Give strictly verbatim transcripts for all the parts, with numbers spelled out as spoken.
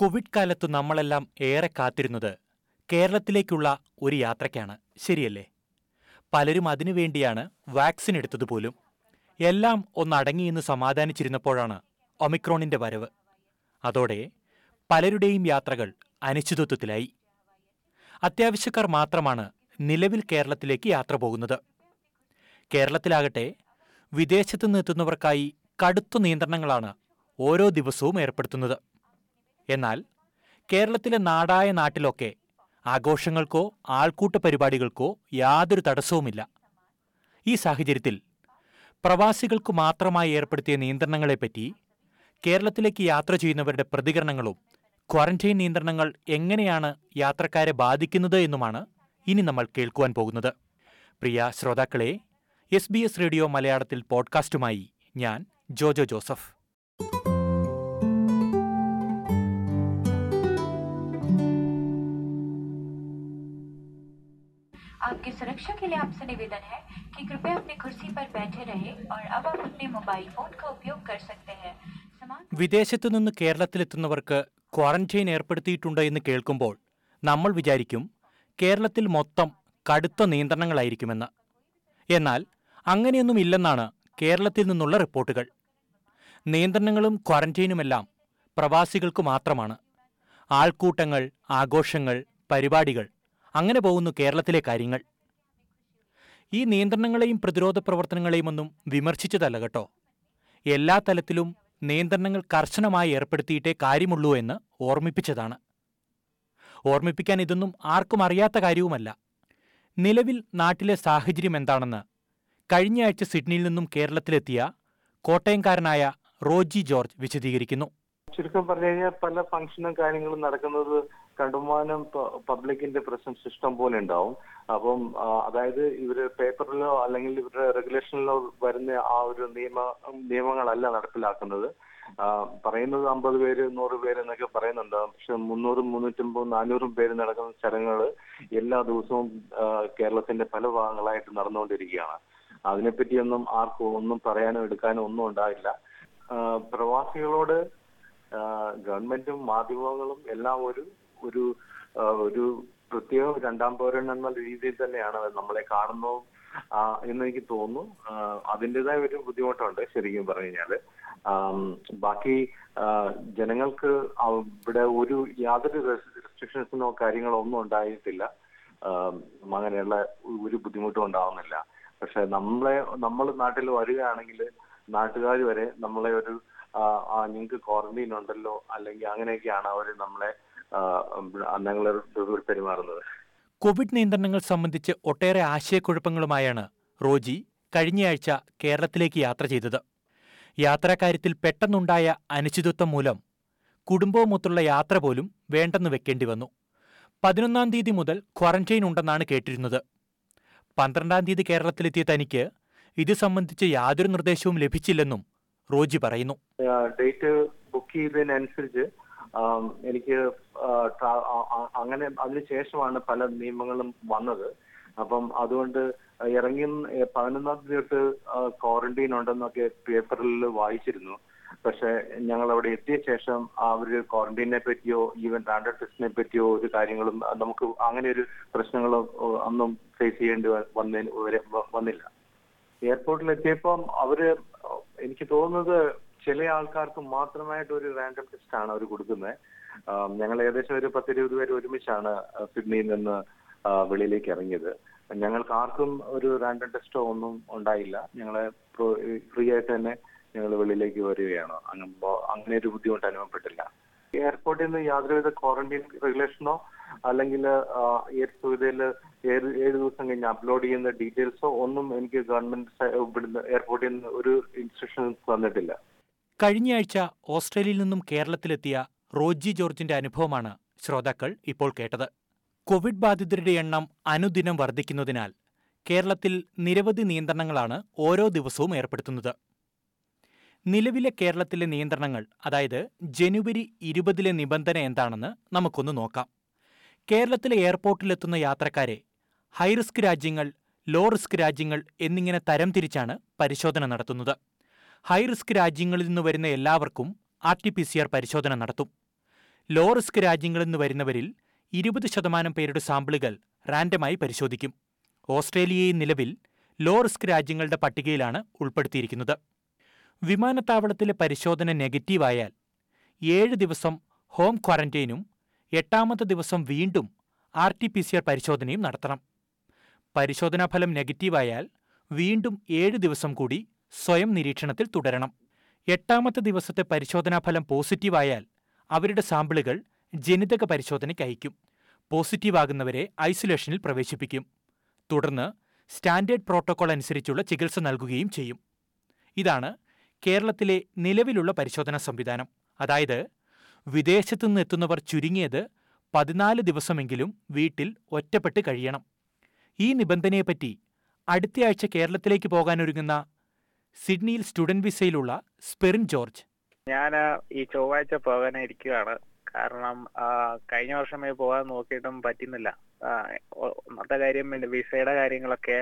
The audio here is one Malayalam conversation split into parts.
കോവിഡ് കാലത്ത് നമ്മളെല്ലാം ഏറെ കാത്തിരുന്നത് കേരളത്തിലേക്കുള്ള ഒരു യാത്രയ്ക്കാണ്, ശരിയല്ലേ? പലരും അതിനുവേണ്ടിയാണ് വാക്സിൻ എടുത്തതുപോലും. എല്ലാം ഒന്നടങ്ങിയെന്ന് സമാധാനിച്ചിരുന്നപ്പോഴാണ് ഒമിക്രോണിൻ്റെ വരവ്. അതോടെ പലരുടെയും യാത്രകൾ അനിശ്ചിതത്വത്തിലായി. അത്യാവശ്യക്കാർ മാത്രമാണ് നിലവിൽ കേരളത്തിലേക്ക് യാത്ര പോകുന്നത്. കേരളത്തിലാകട്ടെ വിദേശത്തു നിന്നെത്തുന്നവർക്കായി കടുത്ത നിയന്ത്രണങ്ങളാണ് ഓരോ ദിവസവും ഏർപ്പെടുത്തുന്നത്. എന്നാൽ കേരളത്തിലെ നാടായ നാട്ടിലൊക്കെ ആഘോഷങ്ങൾക്കോ ആൾക്കൂട്ട പരിപാടികൾക്കോ യാതൊരു തടസ്സവുമില്ല. ഈ സാഹചര്യത്തിൽ പ്രവാസികൾക്ക് മാത്രമായി ഏർപ്പെടുത്തിയ നിയന്ത്രണങ്ങളെപ്പറ്റി കേരളത്തിലേക്ക് യാത്ര ചെയ്യുന്നവരുടെ പ്രതികരണങ്ങളും ക്വാറന്റൈൻ നിയന്ത്രണങ്ങൾ എങ്ങനെയാണ് യാത്രക്കാരെ ബാധിക്കുന്നത് എന്നുമാണ് ഇനി നമ്മൾ കേൾക്കുവാൻ പോകുന്നത്. പ്രിയ ശ്രോതാക്കളെ, എസ് ബി എസ് റേഡിയോ മലയാളത്തിൽ പോഡ്കാസ്റ്റുമായി ഞാൻ ജോജോ ജോസഫ്. आपकी सुरक्षा के लिए आपसे निवेदन है कि कृपया अपनी कुर्सी पर बैठे रहें और अब आप अपने मोबाइल फोन का उपयोग कर सकते हैं. വിദേശത്തു നിന്ന് കേരളത്തിലെത്തുന്നവർക്ക് ക്വാറന്റൈൻ ഏർപ്പെടുത്തിയിട്ടുണ്ട് എന്ന് കേൾക്കുമ്പോൾ നമ്മൾ വിചാരിക്കും കേരളത്തിൽ മൊത്തം കടുത്ത നിയന്ത്രണങ്ങളായിരിക്കുമെന്ന്. എന്നാൽ അങ്ങനെയൊന്നും ഇല്ലെന്നാണ് കേരളത്തിൽ നിന്നുള്ള റിപ്പോർട്ടുകൾ. നിയന്ത്രണങ്ങളും ക്വാറന്റൈനുമെല്ലാം പ്രവാസികൾക്ക് മാത്രമാണ്. ആൾക്കൂട്ടങ്ങൾ, ആഘോഷങ്ങൾ, പരിപാടികൾ, അങ്ങനെ പോകുന്നു കേരളത്തിലെ കാര്യങ്ങൾ. ഈ നിയന്ത്രണങ്ങളെയും പ്രതിരോധ പ്രവർത്തനങ്ങളെയും ഒന്നും വിമർശിച്ചതല്ല കേട്ടോ. എല്ലാ തലത്തിലും നിയന്ത്രണങ്ങൾ കർശനമായി ഏർപ്പെടുത്തിയിട്ടേ കാര്യമുള്ളൂ എന്ന് ഓർമ്മിപ്പിച്ചതാണ്. ഓർമ്മിപ്പിക്കാൻ ഇതൊന്നും ആർക്കും അറിയാത്ത കാര്യവുമല്ല. നിലവിൽ നാട്ടിലെ സാഹചര്യം എന്താണെന്ന് കഴിഞ്ഞയാഴ്ച സിഡ്നിയിൽ നിന്നും കേരളത്തിലെത്തിയ കോട്ടയംകാരനായ റോജി ജോർജ് വിശദീകരിക്കുന്നു. ചുരുക്കം പറഞ്ഞു കഴിഞ്ഞാൽ പല ഫംഗ്ഷനും കാര്യങ്ങളും നടക്കുന്നത് കണ്ടുമാനം പബ്ലിക്കിന്റെ പ്രസൻസ് ഇഷ്ടം പോലെ ഉണ്ടാവും. അപ്പം അതായത് ഇവര് പേപ്പറിലോ അല്ലെങ്കിൽ ഇവരുടെ റെഗുലേഷനിലോ വരുന്ന ആ ഒരു നിയമ നിയമങ്ങളല്ല നടപ്പിലാക്കുന്നത്. പറയുന്നത് അമ്പത് പേര് നൂറ് പേര് എന്നൊക്കെ പറയുന്നുണ്ടാവും. പക്ഷെ മുന്നൂറും മുന്നൂറ്റമ്പതും നാനൂറും പേര് നടക്കുന്ന ചടങ്ങുകൾ എല്ലാ ദിവസവും കേരളത്തിന്റെ പല ഭാഗങ്ങളായിട്ട് നടന്നുകൊണ്ടിരിക്കുകയാണ്. അതിനെപ്പറ്റിയൊന്നും ആർക്കും ഒന്നും പറയാനോ എടുക്കാനോ ഒന്നും ഉണ്ടാവില്ല. പ്രവാസികളോട് ഗവൺമെന്റും മാധ്യമങ്ങളും എല്ലാം ഒരു ഒരു ഒരു പ്രത്യേക രണ്ടാം പൗരനെന്ന രീതിയിൽ തന്നെയാണ് നമ്മളെ കാണുന്നത് എന്നെനിക്ക് തോന്നുന്നു. അതിൻ്റെതായ ഒരു ബുദ്ധിമുട്ടുണ്ട് ശരിക്കും പറഞ്ഞു കഴിഞ്ഞാല്. ബാക്കി ജനങ്ങൾക്ക് ഇവിടെ ഒരു യാതൊരു റെസ്ട്രിക്ഷൻസിനോ കാര്യങ്ങളോ ഒന്നും ഉണ്ടായിട്ടില്ല. അങ്ങനെയുള്ള ഒരു ബുദ്ധിമുട്ടും ഉണ്ടാവുന്നില്ല. പക്ഷെ നമ്മളെ നമ്മൾ നാട്ടിൽ വരികയാണെങ്കിൽ നാട്ടുകാർ വരെ നമ്മളെ ഒരു നിങ്ങൾക്ക് ക്വാറന്റൈൻ ഉണ്ടല്ലോ അല്ലെങ്കിൽ അങ്ങനെയൊക്കെയാണ് അവർ നമ്മളെ പെരുമാറുന്നത്. കോവിഡ് നിയന്ത്രണങ്ങൾ സംബന്ധിച്ച് ഒട്ടേറെ ആശയക്കുഴപ്പങ്ങളുമായാണ് റോജി കഴിഞ്ഞയാഴ്ച കേരളത്തിലേക്ക് യാത്ര ചെയ്തത്. യാത്രാകാര്യത്തിൽ പെട്ടെന്നുണ്ടായ അനിശ്ചിതത്വം മൂലം കുടുംബവുമൊത്തുള്ള യാത്ര പോലും വേണ്ടെന്ന് വെക്കേണ്ടി വന്നു. പതിനൊന്നാം തീയതി മുതൽ ക്വാറന്റൈൻ ഉണ്ടെന്നാണ് കേട്ടിരുന്നത്. പന്ത്രണ്ടാം തീയതി കേരളത്തിലെത്തിയ തനിക്ക് ഇത് സംബന്ധിച്ച് യാതൊരു നിർദ്ദേശവും ലഭിച്ചില്ലെന്നും റോജി പറയുന്നു. ഡേറ്റ് ബുക്ക് ചെയ്തതിനനുസരിച്ച് എനിക്ക് അങ്ങനെ അതിനുശേഷമാണ് പല നിയമങ്ങളും വന്നത്. അപ്പം അതുകൊണ്ട് ഇറങ്ങി പതിനൊന്നാം തീയതി തൊട്ട് ക്വാറന്റൈൻ ഉണ്ടെന്നൊക്കെ പേപ്പറിൽ വായിച്ചിരുന്നു. പക്ഷെ ഞങ്ങൾ അവിടെ എത്തിയ ശേഷം അവര് ക്വാറന്റൈനെ പറ്റിയോ ഈവൻ റാൻഡം ടെസ്റ്റിനെ പറ്റിയോ ഒരു കാര്യങ്ങളും നമുക്ക് അങ്ങനെ ഒരു പ്രശ്നങ്ങളോ ഒന്നും ഫേസ് ചെയ്യേണ്ടി വന്നില്ല. എയർപോർട്ടിലെത്തിയപ്പം അവര് എനിക്ക് തോന്നുന്നത് ചില ആൾക്കാർക്ക് മാത്രമായിട്ട് ഒരു റാൻഡം ടെസ്റ്റ് ആണ് അവർ കൊടുക്കുന്നത്. ഞങ്ങൾ ഏകദേശം ഒരു പത്തിരുപത് പേര് ഒരുമിച്ചാണ് സിഡ്നിയിൽ നിന്ന് വെളിയിലേക്ക് ഇറങ്ങിയത്. ഞങ്ങൾക്ക് ആർക്കും ഒരു റാൻഡം ടെസ്റ്റോ ഒന്നും ഉണ്ടായില്ല. ഞങ്ങളെ ഫ്രീ ആയിട്ട് തന്നെ ഞങ്ങൾ വെളിയിലേക്ക് വരികയാണ്. അങ്ങനെ ഒരു ബുദ്ധിമുട്ട് അനുഭവപ്പെട്ടില്ല. എയർപോർട്ടിൽ നിന്ന് യാതൊരുവിധ ക്വാറന്റൈൻ റെഗുലേഷനോ അല്ലെങ്കിൽ ഏത് ഏത് ഏഴ് ദിവസം കഴിഞ്ഞ് അപ്ലോഡ് ചെയ്യുന്ന ഡീറ്റെയിൽസോ ഒന്നും എനിക്ക് ഗവൺമെന്റ് ഇവിടുന്ന് എയർപോർട്ടിൽ നിന്ന് ഒരു ഇൻസ്ട്രക്ഷൻസ് തന്നിട്ടില്ല. കഴിഞ്ഞയാഴ്ച ഓസ്ട്രേലിയയിൽ നിന്നും കേരളത്തിലെത്തിയ റോജി ജോർജിന്റെ അനുഭവമാണ് ശ്രോതാക്കൾ ഇപ്പോൾ കേട്ടത്. കോവിഡ് ബാധിതരുടെ എണ്ണം അനുദിനം വർദ്ധിക്കുന്നതിനാൽ കേരളത്തിൽ നിരവധി നിയന്ത്രണങ്ങളാണ് ഓരോ ദിവസവും ഏർപ്പെടുത്തുന്നത്. നിലവിലെ കേരളത്തിലെ നിയന്ത്രണങ്ങൾ, അതായത് ജനുവരി ഇരുപതിലെ നിബന്ധന എന്താണെന്ന് നമുക്കൊന്ന് നോക്കാം. കേരളത്തിലെ എയർപോർട്ടിലെത്തുന്ന യാത്രക്കാരെ ഹൈറിസ്ക് രാജ്യങ്ങൾ, ലോ റിസ്ക് രാജ്യങ്ങൾ എന്നിങ്ങനെ തരംതിരിച്ചാണ് പരിശോധന നടത്തുന്നത്. ഹൈറിസ്ക് രാജ്യങ്ങളിൽ നിന്ന് വരുന്ന എല്ലാവർക്കും R T P C R പരിശോധന നടത്തും. ലോ റിസ്ക് രാജ്യങ്ങളിൽ നിന്ന് വരുന്നവരിൽ ഇരുപത് ശതമാനം പേരുടെ സാമ്പിളുകൾ റാൻഡമായി പരിശോധിക്കും. ഓസ്ട്രേലിയയെ നിലവിൽ ലോ റിസ്ക് രാജ്യങ്ങളുടെ പട്ടികയിലാണ് ഉൾപ്പെടുത്തിയിരിക്കുന്നത്. വിമാനത്താവളത്തിലെ പരിശോധന നെഗറ്റീവായാൽ ഏഴ് ദിവസം ഹോം ക്വാറന്റൈനും എട്ടാമത്തെ ദിവസം വീണ്ടും R T P C R പരിശോധനയും നടത്തണം. പരിശോധനാഫലം നെഗറ്റീവായാൽ വീണ്ടും ഏഴ് ദിവസം കൂടി സ്വയം നിരീക്ഷണത്തിൽ തുടരണം. എട്ടാമത്തെ ദിവസത്തെ പരിശോധനാഫലം പോസിറ്റീവായാൽ അവരുടെ സാമ്പിളുകൾ ജനിതക പരിശോധനയ്ക്ക് അയക്കും. പോസിറ്റീവാകുന്നവരെ ഐസൊലേഷനിൽ പ്രവേശിപ്പിക്കും. തുടർന്ന് സ്റ്റാൻഡേർഡ് പ്രോട്ടോകോൾ അനുസരിച്ചുള്ള ചികിത്സ നൽകുകയും ചെയ്യും. ഇതാണ് കേരളത്തിലെ നിലവിലുള്ള പരിശോധനാ സംവിധാനം. അതായത് വിദേശത്തുനിന്ന് എത്തുന്നവർ ചുരുങ്ങിയത് പതിനാല് ദിവസമെങ്കിലും വീട്ടിൽ ഒറ്റപ്പെട്ട് കഴിയണം. ഈ നിബന്ധനയെപ്പറ്റി അടുത്തയാഴ്ച കേരളത്തിലേക്ക് പോകാനൊരുങ്ങുന്ന സിഡ്നിയിൽ സ്റ്റുഡന്റ് വിസയിലുള്ള സ്പെറിൻ ജോർജ്: ഞാൻ ഈ ചൊവ്വാഴ്ച പോകാനിരിക്കുകയാണ്. കാരണം കഴിഞ്ഞ വർഷമേ പോകാൻ നോക്കിയിട്ടും പറ്റുന്നില്ല. ഒന്നാമത്തെ കാര്യം വിസയുടെ കാര്യങ്ങളൊക്കെ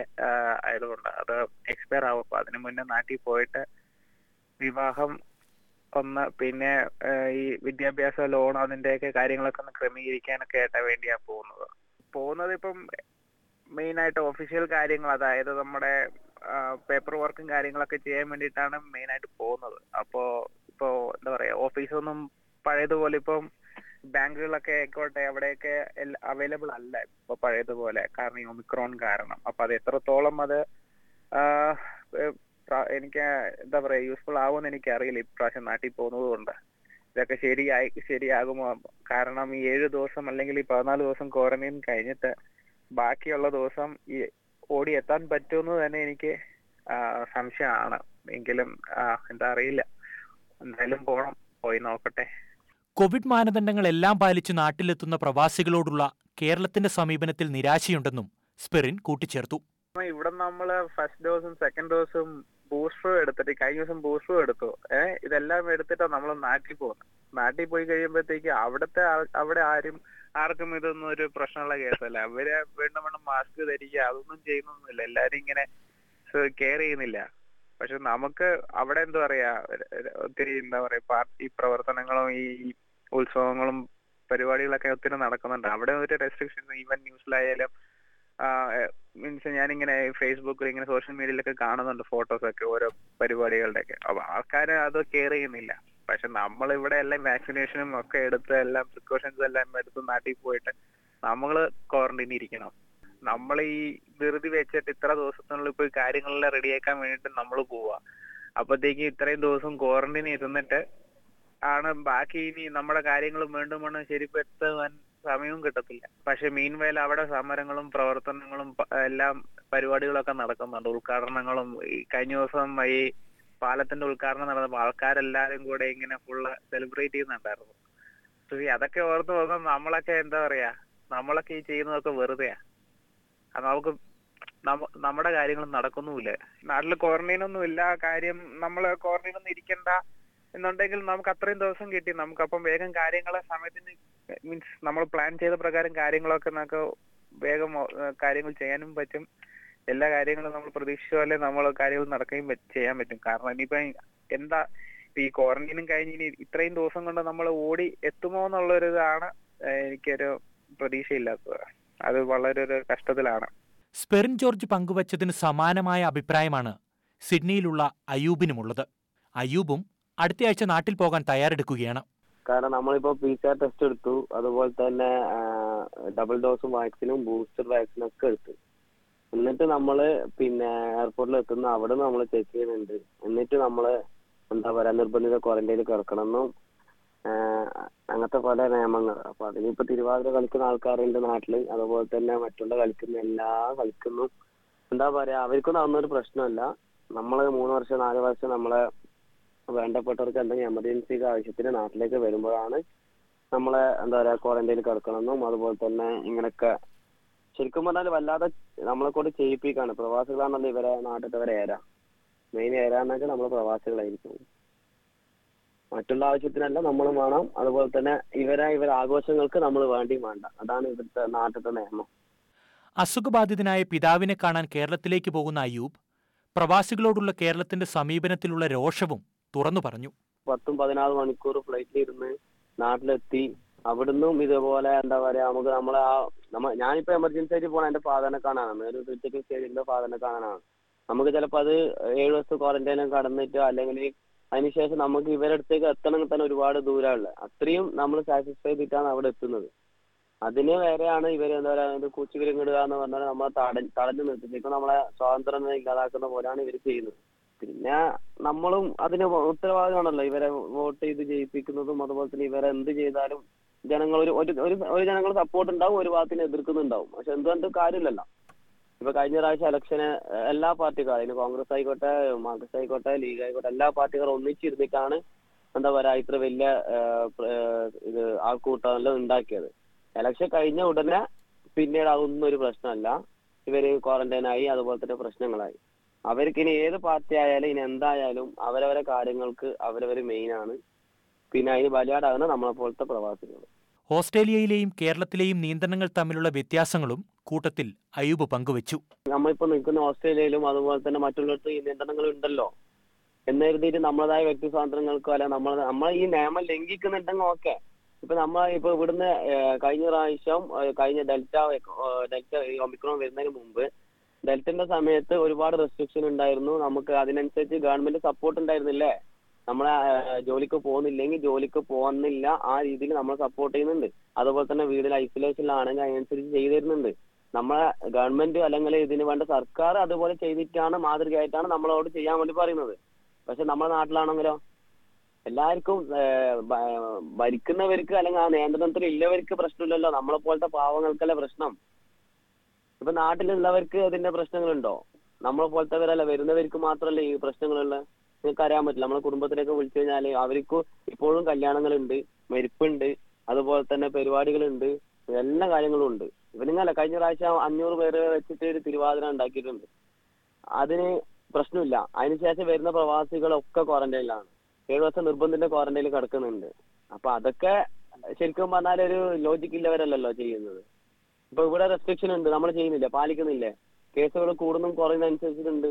ആയതുകൊണ്ട് അത് എക്സ്പയർ ആവും. അപ്പൊ അതിനു മുന്നേ നാട്ടിൽ പോയിട്ട് വിവാഹം ഒന്ന്, പിന്നെ ഈ വിദ്യാഭ്യാസ ലോൺ, അതിന്റെയൊക്കെ കാര്യങ്ങളൊക്കെ ഒന്ന് ക്രമീകരിക്കാനൊക്കെ ആയിട്ട് വേണ്ടിയാണ് പോകുന്നത്. പോകുന്നത് ഇപ്പം മെയിനായിട്ട് ഒഫീഷ്യൽ കാര്യങ്ങൾ, അതായത് നമ്മുടെ പേപ്പർ വർക്കും കാര്യങ്ങളൊക്കെ ചെയ്യാൻ വേണ്ടിയിട്ടാണ് മെയിനായിട്ട് പോകുന്നത്. അപ്പോൾ ഇപ്പോൾ എന്താ പറയുക, ഓഫീസൊന്നും പഴയതുപോലെ ഇപ്പം ബാങ്കുകളൊക്കെ ആയിക്കോട്ടെ അവിടെയൊക്കെ അവൈലബിൾ അല്ല ഇപ്പോൾ പഴയതുപോലെ, കാരണം ഈ ഒമിക്രോൺ കാരണം. അപ്പം അത് എത്രത്തോളം അത് എനിക്ക് എന്താ പറയുക യൂസ്ഫുൾ ആവുമെന്ന് എനിക്കറിയില്ല ഇപ്രാവശ്യം നാട്ടിൽ പോകുന്നത് കൊണ്ട്. ഇതൊക്കെ ശരിയായി ശരിയാകുമോ? കാരണം ഈ ഏഴ് ദിവസം അല്ലെങ്കിൽ ഈ പതിനാല് ദിവസം ക്വാറന്റൈൻ കഴിഞ്ഞിട്ട് ബാക്കിയുള്ള ദിവസം ഈ ഓടി എത്താൻ പറ്റുമെന്ന് തന്നെ എനിക്ക് സംശയമാണ്. എങ്കിലും എന്താ അറിയില്ല, എന്തായാലും പോകണം, പോയി നോക്കട്ടെ. കോവിഡ് മാനദണ്ഡങ്ങളെല്ലാം പാലിച്ച് നാട്ടിലെത്തുന്ന പ്രവാസികളോടുള്ള കേരളത്തിന്റെ സമീപനത്തിൽ നിരാശയുണ്ടെന്നും സ്പെറിൻ കൂട്ടിച്ചേർത്തു. ഇവിടെ നമ്മൾ ഫസ്റ്റ് ഡോസും സെക്കൻഡ് ഡോസും ബൂസ്റ്ററും എടുത്തിട്ട് കഴിഞ്ഞ ദിവസം ബൂസ്റ്ററും എടുത്തു. ഏഹ് ഇതെല്ലാം എടുത്തിട്ടാണ് നമ്മൾ നാട്ടിൽ പോകുന്നത്. നാട്ടിൽ പോയി കഴിയുമ്പോഴത്തേക്ക് അവിടുത്തെ അവിടെ ആരും ആർക്കും ഇതൊന്നും ഒരു പ്രശ്നമുള്ള കേസല്ല. അവര് വീണ്ടും വീണ്ടും മാസ്ക് ധരിക്കുക അതൊന്നും ചെയ്യുന്നൊന്നുമില്ല. എല്ലാരും ഇങ്ങനെ കെയർ ചെയ്യുന്നില്ല. പക്ഷെ നമുക്ക് അവിടെ എന്താ പറയാ, ഒത്തിരി എന്താ പറയാ പാർട്ടി പ്രവർത്തനങ്ങളും ഈ ഉത്സവങ്ങളും പരിപാടികളൊക്കെ ഒത്തിരി നടക്കുന്നുണ്ട്. അവിടെ ഒരു റെസ്ട്രിക്ഷൻസ് ഈവൻ ന്യൂസിലായാലും മീൻസ് ഞാനിങ്ങനെ ഫേസ്ബുക്കിൽ ഇങ്ങനെ സോഷ്യൽ മീഡിയയിലൊക്കെ കാണുന്നുണ്ട് ഫോട്ടോസൊക്കെ ഓരോ പരിപാടികളുടെയൊക്കെ. അപ്പൊ ആൾക്കാർ അത് കെയർ ചെയ്യുന്നില്ല. പക്ഷെ നമ്മളിവിടെ എല്ലാം വാക്സിനേഷനും ഒക്കെ എടുത്ത് എല്ലാം പ്രിക്കോഷൻസ് എല്ലാം എടുത്ത് നാട്ടിൽ പോയിട്ട് നമ്മൾ ക്വാറന്റൈനിൽ ഇരിക്കണം. നമ്മൾ ഈ ധൃതി വെച്ചിട്ട് ഇത്ര ദിവസത്തിനുള്ളിൽ പോയി കാര്യങ്ങളെല്ലാം റെഡിയാക്കാൻ വേണ്ടിയിട്ട് നമ്മൾ പോവുക. അപ്പോഴത്തേക്കും ഇത്രയും ദിവസം ക്വാറന്റൈനിൽ ഇരുന്നിട്ട് ആണ് ബാക്കി ഇനി നമ്മുടെ കാര്യങ്ങൾ വീണ്ടും വീണ്ടും ശരിപ്പെടുത്തുവാൻ സമയവും കിട്ടത്തില്ല. പക്ഷെ മീൻവേല അവിടെ സമരങ്ങളും പ്രവർത്തനങ്ങളും എല്ലാം പരിപാടികളൊക്കെ നടക്കുന്നുണ്ട്. ഉദ്ഘാടനങ്ങളും കഴിഞ്ഞ ദിവസം ഈ പാലത്തിന്റെ ഉദ്ഘാടനം നടന്നപ്പോൾ ആൾക്കാരെല്ലാരും കൂടെ ഇങ്ങനെ ഫുള്ള് സെലിബ്രേറ്റ് ചെയ്യുന്നുണ്ടായിരുന്നു. സോ അതൊക്കെ ഓർത്ത് നോക്കുമ്പോൾ നമ്മളൊക്കെ എന്താ പറയാ, നമ്മളൊക്കെ ഈ ചെയ്യുന്നതൊക്കെ വെറുതെയാ. അത് നമുക്ക് നമ്മുടെ കാര്യങ്ങൾ നടക്കുന്നുമില്ല. നാട്ടിൽ ക്വാറന്റൈനൊന്നും ഇല്ല. കാര്യം നമ്മൾ ക്വാറന്റൈനൊന്നും ഇരിക്കണ്ട എന്നുണ്ടെങ്കിൽ നമുക്ക് അത്രയും ദിവസം കിട്ടി. നമുക്കപ്പം വേഗം കാര്യങ്ങളെ സമയത്തിന് മീൻസ് നമ്മൾ പ്ലാൻ ചെയ്ത പ്രകാരം കാര്യങ്ങളൊക്കെ നമുക്ക് വേഗം കാര്യങ്ങൾ ചെയ്യാനും പറ്റും. എല്ലാ കാര്യങ്ങളും നമ്മൾ പ്രതീക്ഷിച്ച പോലെ നമ്മൾ കാര്യങ്ങൾ നടക്കുകയും ചെയ്യാൻ പറ്റും. കാരണം ഇനിയിപ്പോ എന്താ ഈ ക്വാറന്റൈനും കഴിഞ്ഞ് ഇനി ഇത്രയും ദിവസം കൊണ്ട് നമ്മൾ ഓടി എത്തുമോ എന്നുള്ളൊരിതാണ് എനിക്കൊരു പ്രതീക്ഷയില്ലാത്തത്. അത് വളരെ ഒരു കഷ്ടത്തിലാണ്. സ്പെറിൻ ജോർജ് പങ്കുവച്ചതിന് സമാനമായ അഭിപ്രായമാണ് സിഡ്നിയിലുള്ള അയ്യൂബിനുമുള്ളത്. അയ്യൂബും അടുത്തയാഴ്ച നാട്ടിൽ പോകാൻ തയ്യാറെടുക്കുകയാണ്. കാരണം നമ്മളിപ്പോ പി സി ആർ ടെസ്റ്റ് എടുത്തു, അതുപോലെ തന്നെ ഡബിൾ ഡോസ് വാക്സിനും ബൂസ്റ്റർ വാക്സിനും ഒക്കെ എടുത്തു. എന്നിട്ട് നമ്മള് പിന്നെ എയർപോർട്ടിൽ എത്തുന്ന അവിടെ നമ്മൾ ചെക്ക് ചെയ്യുന്നുണ്ട്. എന്നിട്ട് നമ്മള് എന്താ പറയാ നിർബന്ധിത ക്വാറന്റൈനിൽ കിടക്കണം എന്നും അങ്ങനത്തെ പല നിയമങ്ങൾ. അപ്പൊ അതിനിപ്പോ തിരുവാതിര കളിക്കുന്ന ആൾക്കാരുണ്ട് നാട്ടില്, അതുപോലെ തന്നെ മറ്റുള്ള കളിക്കുന്ന എല്ലാ കളിക്കുന്നു. എന്താ പറയാ അവർക്കൊന്നും അതൊന്നും ഒരു പ്രശ്നമല്ല. നമ്മള് മൂന്ന് വർഷം നാല് വർഷം നമ്മളെ വേണ്ടപ്പെട്ടവർക്ക് എന്തെങ്കിലും എമർജൻസി ആവശ്യത്തിന് നാട്ടിലേക്ക് വരുമ്പോഴാണ് നമ്മളെ എന്താ പറയാ ക്വാറന്റൈനിൽ കിടക്കണമെന്നും അതുപോലെ തന്നെ ഇങ്ങനെയൊക്കെ ശരിക്കും പറഞ്ഞാൽ വല്ലാതെ നമ്മളെ കൊണ്ട് ചെയ്യിപ്പിക്കാണ്. പ്രവാസികളാണല്ലോ ഇവരെ നാട്ടിലത്തെ ഏര, മെയിൻ ഏര എന്നൊക്കെ നമ്മൾ പ്രവാസികളായിരിക്കും. മറ്റുള്ള ആവശ്യത്തിനല്ല നമ്മളും വേണം. അതുപോലെ തന്നെ ഇവരെ ഇവർ ആഘോഷങ്ങൾക്ക് നമ്മൾ വേണ്ടി വേണ്ട. അതാണ് ഇവിടുത്തെ നാട്ടിലത്തെ നിയമം. അസുഖബാധിതനായ പിതാവിനെ കാണാൻ കേരളത്തിലേക്ക് പോകുന്ന അയ്യൂബ് പ്രവാസികളോടുള്ള കേരളത്തിന്റെ സമീപനത്തിലുള്ള രോഷവും തുറന്നു പറഞ്ഞു. പത്തും പതിനാറ് മണിക്കൂർ ഫ്ലൈറ്റിലിരുന്ന് നാട്ടിലെത്തി അവിടുന്നും ഇതേപോലെ എന്താ പറയാ, നമുക്ക് നമ്മളെ ആ നമ്മ ഞാനിപ്പോ എമർജൻസി ആയിട്ട് പോകണം, എന്റെ ഫാദറിനെ കാണാനാണ്, ഒരു ക്രിട്ടിക്കൽ സ്റ്റേജിന്റെ ഫാദറിനെ കാണാനാണ്. നമുക്ക് ചിലപ്പോൾ അത് ഏഴു ദിവസത്തെ ക്വാറന്റൈനും കടന്നിട്ടോ അല്ലെങ്കിൽ അതിനുശേഷം നമുക്ക് ഇവരടുത്തേക്ക് എത്തണമെങ്കിൽ തന്നെ ഒരുപാട് ദൂരമുള്ള അത്രയും നമ്മൾ സാറ്റിസ്ഫൈ ചെയ്തിട്ടാണ് അവിടെ എത്തുന്നത്. അതിന് വരെയാണ് ഇവർ എന്താ പറയുക കൂച്ചുകിരിങ്ങിടുക എന്ന് പറഞ്ഞാൽ നമ്മളെ തട തടഞ്ഞു നിർത്തി ഇപ്പൊ നമ്മളെ സ്വാതന്ത്ര്യം ഇല്ലാതാക്കുന്ന പോലെയാണ് ഇവർ ചെയ്യുന്നത്. പിന്നെ നമ്മളും അതിന് ഉത്തരവാദിയാണല്ലോ, ഇവരെ വോട്ട് ചെയ്ത് ജയിപ്പിക്കുന്നതും അതുപോലെ തന്നെ ഇവരെന്ത് ചെയ്താലും ജനങ്ങൾ ഒരു ഒരു ജനങ്ങൾ സപ്പോർട്ട് ഉണ്ടാവും, ഒരു ഭാഗത്തിന് എതിർക്കുന്നുണ്ടാവും. പക്ഷെ എന്തുകൊണ്ട് കാര്യമില്ലല്ലോ. ഇപ്പൊ കഴിഞ്ഞ പ്രാവശ്യം ഇലക്ഷന് എല്ലാ പാർട്ടിക്കാരും, അതിന് കോൺഗ്രസ് ആയിക്കോട്ടെ മാർക്സിസ്റ്റ് ആയിക്കോട്ടെ ലീഗ് ആയിക്കോട്ടെ എല്ലാ പാർട്ടിക്കാരും ഒന്നിച്ചിരുന്നിട്ടാണ് എന്താ പറയാ ഇത്ര വലിയ ഇത് ആൾക്കൂട്ടമെല്ലാം ഉണ്ടാക്കിയത്. ഇലക്ഷൻ കഴിഞ്ഞ ഉടനെ പിന്നീട് അതൊന്നും ഒരു പ്രശ്നമല്ല, ഇവര് ക്വാറന്റൈനായി, അതുപോലെ തന്നെ പ്രശ്നങ്ങളായി. അവർക്ക് ഇനി ഏത് പാർട്ടി ആയാലും ഇനി എന്തായാലും അവരവരെ കാര്യങ്ങൾക്ക് അവരവര് മെയിനാണ്. പിന്നെ അതിന് ബലിയാടാകുന്ന നമ്മളെ പോലത്തെ പ്രവാസികൾ. ഓസ്ട്രേലിയയിലെയും കേരളത്തിലെയും നിയന്ത്രണങ്ങൾ തമ്മിലുള്ള വ്യത്യാസങ്ങളും കൂട്ടത്തിൽ അയ്യൂബ് പങ്കുവെച്ചു. നമ്മളിപ്പോ നിൽക്കുന്ന ഓസ്ട്രേലിയയിലും അതുപോലെ തന്നെ മറ്റുള്ളവർക്ക് ഈ നിയന്ത്രണങ്ങൾ ഉണ്ടല്ലോ എന്ന് കരുതിയിട്ട് നമ്മളതായ വ്യക്തി സ്വാതന്ത്ര്യങ്ങൾക്കോ അല്ല നമ്മൾ നമ്മൾ ഈ നിയമം ലംഘിക്കുന്നുണ്ടെങ്കിൽ ഓക്കെ. ഇപ്പൊ നമ്മൾ ഇപ്പൊ ഇവിടുന്ന് കഴിഞ്ഞ പ്രാവശ്യം കഴിഞ്ഞ ഡെൽറ്റ ഡെൽറ്റ ഒമിക്രോൺ വരുന്നതിന് മുമ്പ് ഡെൽറ്റന്റെ സമയത്ത് ഒരുപാട് റെസ്ട്രിക്ഷൻ ഉണ്ടായിരുന്നു. നമുക്ക് അതിനനുസരിച്ച് ഗവൺമെന്റ് സപ്പോർട്ട് ഉണ്ടായിരുന്നില്ലേ, നമ്മളെ ജോലിക്ക് പോകുന്നില്ലെങ്കിൽ ജോലിക്ക് പോകുന്നില്ല ആ രീതിയിൽ നമ്മൾ സപ്പോർട്ട് ചെയ്യുന്നുണ്ട്. അതുപോലെ തന്നെ വീടിൽ ഐസൊലേഷനിലാണെങ്കിൽ അതിനനുസരിച്ച് ചെയ്തു തരുന്നുണ്ട്. നമ്മളെ ഗവൺമെന്റ് അല്ലെങ്കിൽ ഇതിന് വേണ്ട സർക്കാർ അതുപോലെ ചെയ്തിട്ടാണ് മാതൃകയായിട്ടാണ് നമ്മളോട് ചെയ്യാൻ വേണ്ടി പറയുന്നത്. പക്ഷെ നമ്മുടെ നാട്ടിലാണെങ്കിലോ എല്ലാവർക്കും ഭരിക്കുന്നവർക്ക് അല്ലെങ്കിൽ ആ നിയന്ത്രണത്തിൽ ഉള്ളവർക്ക് പ്രശ്നമില്ലല്ലോ, നമ്മളെ പോലത്തെ പാവങ്ങൾക്കല്ലേ പ്രശ്നം. ഇപ്പൊ നാട്ടിലുള്ളവർക്ക് അതിന്റെ പ്രശ്നങ്ങളുണ്ടോ? നമ്മളെ പോലത്തെവരല്ല വരുന്നവർക്ക് മാത്രമല്ലേ ഈ പ്രശ്നങ്ങളുള്ള. നിങ്ങൾക്ക് അറിയാൻ പറ്റില്ല, നമ്മളെ കുടുംബത്തിലൊക്കെ വിളിച്ചു കഴിഞ്ഞാല് അവർക്ക് ഇപ്പോഴും കല്യാണങ്ങളുണ്ട്, മരിപ്പുണ്ട്, അതുപോലെ തന്നെ പരിപാടികളുണ്ട്, എല്ലാ കാര്യങ്ങളും ഉണ്ട്. ഇപ്പൊ നിങ്ങളല്ല കഴിഞ്ഞ പ്രാവശ്യം അഞ്ഞൂറ് പേര് വെച്ചിട്ട് ഒരു തിരുവാതിര ഉണ്ടാക്കിയിട്ടുണ്ട്, അതിന് പ്രശ്നമില്ല. അതിനുശേഷം വരുന്ന പ്രവാസികളൊക്കെ ക്വാറന്റൈനിലാണ്, ഏഴു ദിവസം നിർബന്ധത്തിന്റെ ക്വാറന്റൈനിൽ കിടക്കുന്നുണ്ട്. അപ്പൊ അതൊക്കെ ശരിക്കും പറഞ്ഞാൽ ഒരു ലോജിക്ക് ഇല്ലവരല്ലല്ലോ ചെയ്യുന്നത്. ഇപ്പൊ ഇവിടെ റെസ്ട്രിക്ഷൻ ഉണ്ട്, നമ്മൾ ചെയ്യുന്നില്ല, പാലിക്കുന്നില്ലേ, കേസുകൾ കൂടുന്നതും കുറയുന്നതനുസരിച്ചിട്ടുണ്ട്.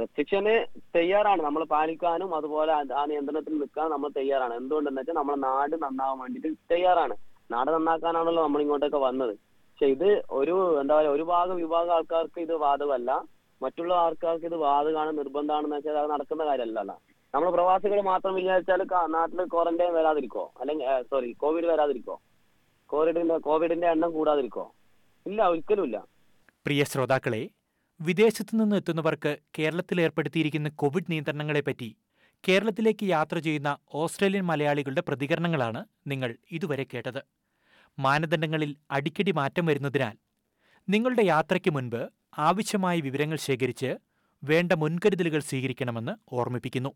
റെസ്ട്രിക്ഷന് തയ്യാറാണ്, നമ്മൾ പാലിക്കാനും അതുപോലെ ആ നിയന്ത്രണത്തിൽ നിൽക്കാൻ നമ്മൾ തയ്യാറാണ്. എന്തുകൊണ്ടെന്ന് വെച്ചാൽ നമ്മുടെ നാട് നന്നാവാൻ വേണ്ടിയിട്ട് തയ്യാറാണ്, നാട് നന്നാക്കാനാണല്ലോ നമ്മൾ ഇങ്ങോട്ടൊക്കെ വന്നത്. പക്ഷെ ഇത് ഒരു എന്താ പറയുക ഒരു ഭാഗം വിഭാഗം ആൾക്കാർക്ക് ഇത് ബാധകമല്ല, മറ്റുള്ള ആൾക്കാർക്ക് ഇത് ബാധകമാണ്, നിർബന്ധമാണെന്ന് വെച്ചാൽ അത് നടക്കുന്ന കാര്യമല്ലല്ല. നമ്മൾ പ്രവാസികൾ മാത്രം വിചാരിച്ചാൽ നാട്ടിൽ ക്വാറന്റൈൻ വരാതിരിക്കോ, അല്ലെങ്കിൽ സോറി കോവിഡ് വരാതിരിക്കോ, കോവിഡിന്റെ കോവിഡിന്റെ എണ്ണം കൂടാതിരിക്കോ? ഇല്ല, ഒരിക്കലും ഇല്ല. പ്രിയ ശ്രോതാക്കളെ, വിദേശത്തു നിന്ന് എത്തുന്നവർക്ക് കേരളത്തിൽ ഏർപ്പെടുത്തിയിരിക്കുന്ന കോവിഡ് നിയന്ത്രണങ്ങളെപ്പറ്റി കേരളത്തിലേക്ക് യാത്ര ചെയ്യുന്ന ഓസ്ട്രേലിയൻ മലയാളികളുടെ പ്രതികരണങ്ങളാണ് നിങ്ങൾ ഇതുവരെ കേട്ടത്. മാനദണ്ഡങ്ങളിൽ അടിക്കടി മാറ്റം വരുന്നതിനാൽ നിങ്ങളുടെ യാത്രയ്ക്ക് മുൻപ് ആവശ്യമായ വിവരങ്ങൾ ശേഖരിച്ച് വേണ്ട മുൻകരുതലുകൾ സ്വീകരിക്കണമെന്ന് ഓർമ്മിപ്പിക്കുന്നു.